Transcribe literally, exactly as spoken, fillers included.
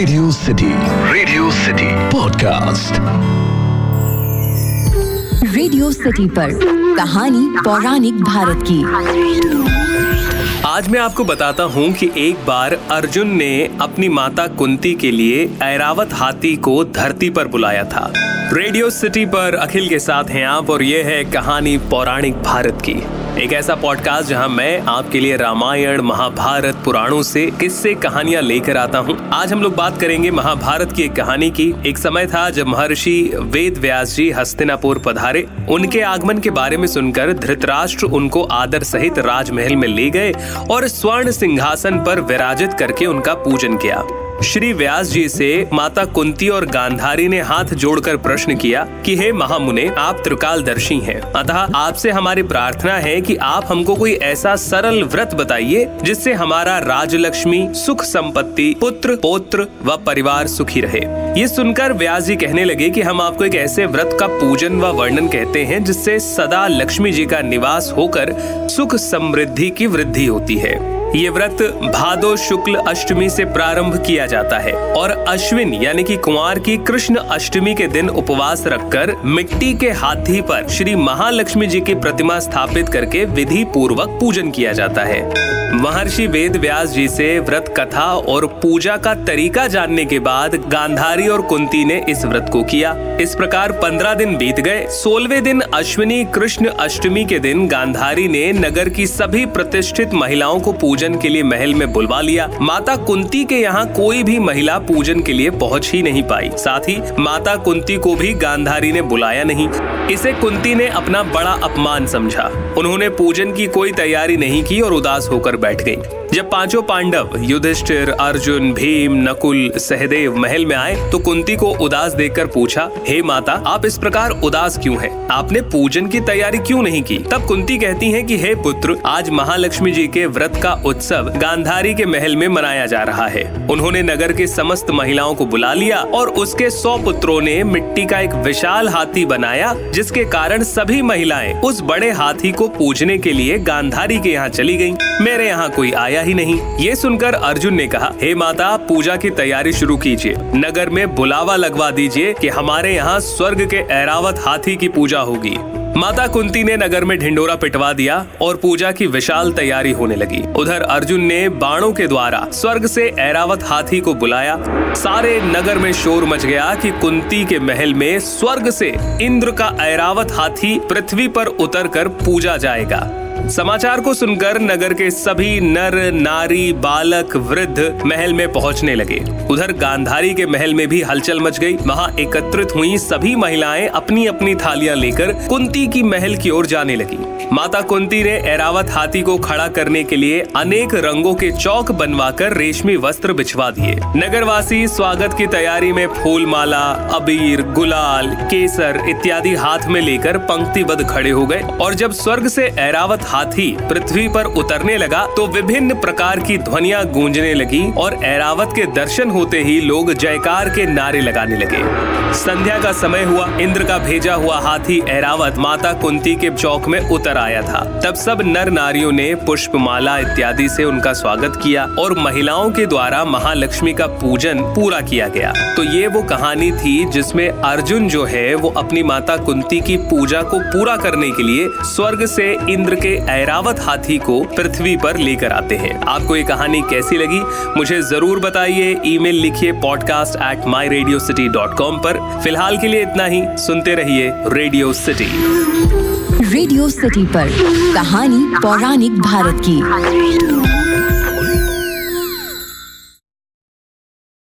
Radio City, Radio City Podcast। Radio City पर कहानी पौराणिक भारत की। आज मैं आपको बताता हूँ कि एक बार अर्जुन ने अपनी माता कुंती के लिए ऐरावत हाथी को धरती पर बुलाया था। रेडियो सिटी पर अखिल के साथ हैं आप, और ये है कहानी पौराणिक भारत की, एक ऐसा पॉडकास्ट जहां मैं आपके लिए रामायण, महाभारत, पुराणों से किस्से, कहानियां लेकर आता हूं। आज हम लोग बात करेंगे महाभारत की एक कहानी की। एक समय था जब महर्षि वेदव्यास जी हस्तिनापुर पधारे। उनके आगमन के बारे में सुनकर धृतराष्ट्र उनको आदर सहित राजमहल में ले गए और स्वर्ण सिंहासन पर विराजित करके उनका पूजन किया। श्री व्यास जी से माता कुंती और गांधारी ने हाथ जोड़कर प्रश्न किया कि हे महामुने, आप त्रिकालदर्शी हैं, अतः आपसे हमारी प्रार्थना है कि आप हमको कोई ऐसा सरल व्रत बताइए जिससे हमारा राजलक्ष्मी, सुख संपत्ति, पुत्र पौत्र व परिवार सुखी रहे। ये सुनकर व्यास जी कहने लगे कि हम आपको एक ऐसे व्रत का पूजन व वर्णन कहते हैं जिससे सदा लक्ष्मी जी का निवास होकर सुख समृद्धि की वृद्धि होती है। ये व्रत भादो शुक्ल अष्टमी से प्रारंभ किया जाता है और अश्विन यानी कि कुमार की कृष्ण अष्टमी के दिन उपवास रखकर मिट्टी के हाथी पर श्री महालक्ष्मी जी की प्रतिमा स्थापित करके विधि पूर्वक पूजन किया जाता है। महर्षि वेदव्यास जी से व्रत कथा और पूजा का तरीका जानने के बाद गांधारी और कुंती ने इस व्रत को किया। इस प्रकार पंद्रह दिन बीत गए। सोलहवें दिन अश्विनी कृष्ण अष्टमी के दिन गांधारी ने नगर की सभी प्रतिष्ठित महिलाओं को पूजन के लिए महल में बुलवा लिया। माता कुंती के यहाँ कोई भी महिला पूजन के लिए पहुँच ही नहीं पाई। साथ ही माता कुंती को भी गांधारी ने बुलाया नहीं। इसे कुंती ने अपना बड़ा अपमान समझा। उन्होंने पूजन की कोई तैयारी नहीं की और उदास होकर बैठ गई। जब पांचों पांडव युधिष्ठिर, अर्जुन, भीम, नकुल, सहदेव महल में आए तो कुंती को उदास देखकर पूछा, हे माता, आप इस प्रकार उदास क्यों हैं? आपने पूजन की तैयारी क्यों नहीं की? तब कुंती कहती हैं कि हे पुत्र, आज महालक्ष्मी जी के व्रत का उत्सव गांधारी के महल में मनाया जा रहा है। उन्होंने नगर के समस्त महिलाओं को बुला लिया और उसके सौ पुत्रों ने मिट्टी का एक विशाल हाथी बनाया, जिसके कारण सभी महिलाएं उस बड़े हाथी को पूजने के लिए गांधारी के यहाँ चली गयी। मेरे यहाँ कोई आया ही नहीं। ये सुनकर अर्जुन ने कहा, हे माता, पूजा की तैयारी शुरू कीजिए। नगर में बुलावा लगवा दीजिए कि हमारे यहाँ स्वर्ग के ऐरावत हाथी की पूजा होगी। माता कुंती ने नगर में ढिंढोरा पिटवा दिया और पूजा की विशाल तैयारी होने लगी। उधर अर्जुन ने बाणों के द्वारा स्वर्ग से ऐरावत हाथी को बुलाया। सारे नगर में शोर मच गया कि कुंती के महल में स्वर्ग से इंद्र का ऐरावत हाथी पृथ्वी पर उतर कर पूजा जाएगा। समाचार को सुनकर नगर के सभी नर नारी बालक वृद्ध महल में पहुंचने लगे। उधर गांधारी के महल में भी हलचल मच गई। वहां एकत्रित हुई सभी महिलाएं अपनी अपनी थालियां लेकर कुंती की महल की ओर जाने लगी। माता कुंती ने ऐरावत हाथी को खड़ा करने के लिए अनेक रंगों के चौक बनवाकर रेशमी वस्त्र बिछवा दिए। नगरवासी स्वागत की तैयारी में फूल माला, अबीर, गुलाल, केसर इत्यादि हाथ में लेकर पंक्तिबद्ध खड़े हो गए। और जब स्वर्ग से ऐरावत हाथी पृथ्वी पर उतरने लगा तो विभिन्न प्रकार की ध्वनियां गूंजने लगी और ऐरावत के दर्शन होते ही लोग जयकार के नारे लगाने लगे। संध्या का समय हुआ। इंद्र का भेजा हुआ हाथी ऐरावत माता कुंती के चौक में उतर आया था। तब सब नर नारियों ने पुष्पमाला इत्यादि से उनका स्वागत किया और महिलाओं के द्वारा महालक्ष्मी का पूजन पूरा किया गया। तो ये वो कहानी थी जिसमें अर्जुन जो है वो अपनी माता कुंती की पूजा को पूरा करने के लिए स्वर्ग से इंद्र के ऐरावत हाथी को पृथ्वी पर लेकर आते हैं। आपको ये कहानी कैसी लगी मुझे जरूर बताइए। ईमेल लिखिए podcast at my radio city dot com पर। फिलहाल के लिए इतना ही। सुनते रहिए रेडियो सिटी। रेडियो सिटी पर कहानी पौराणिक भारत की।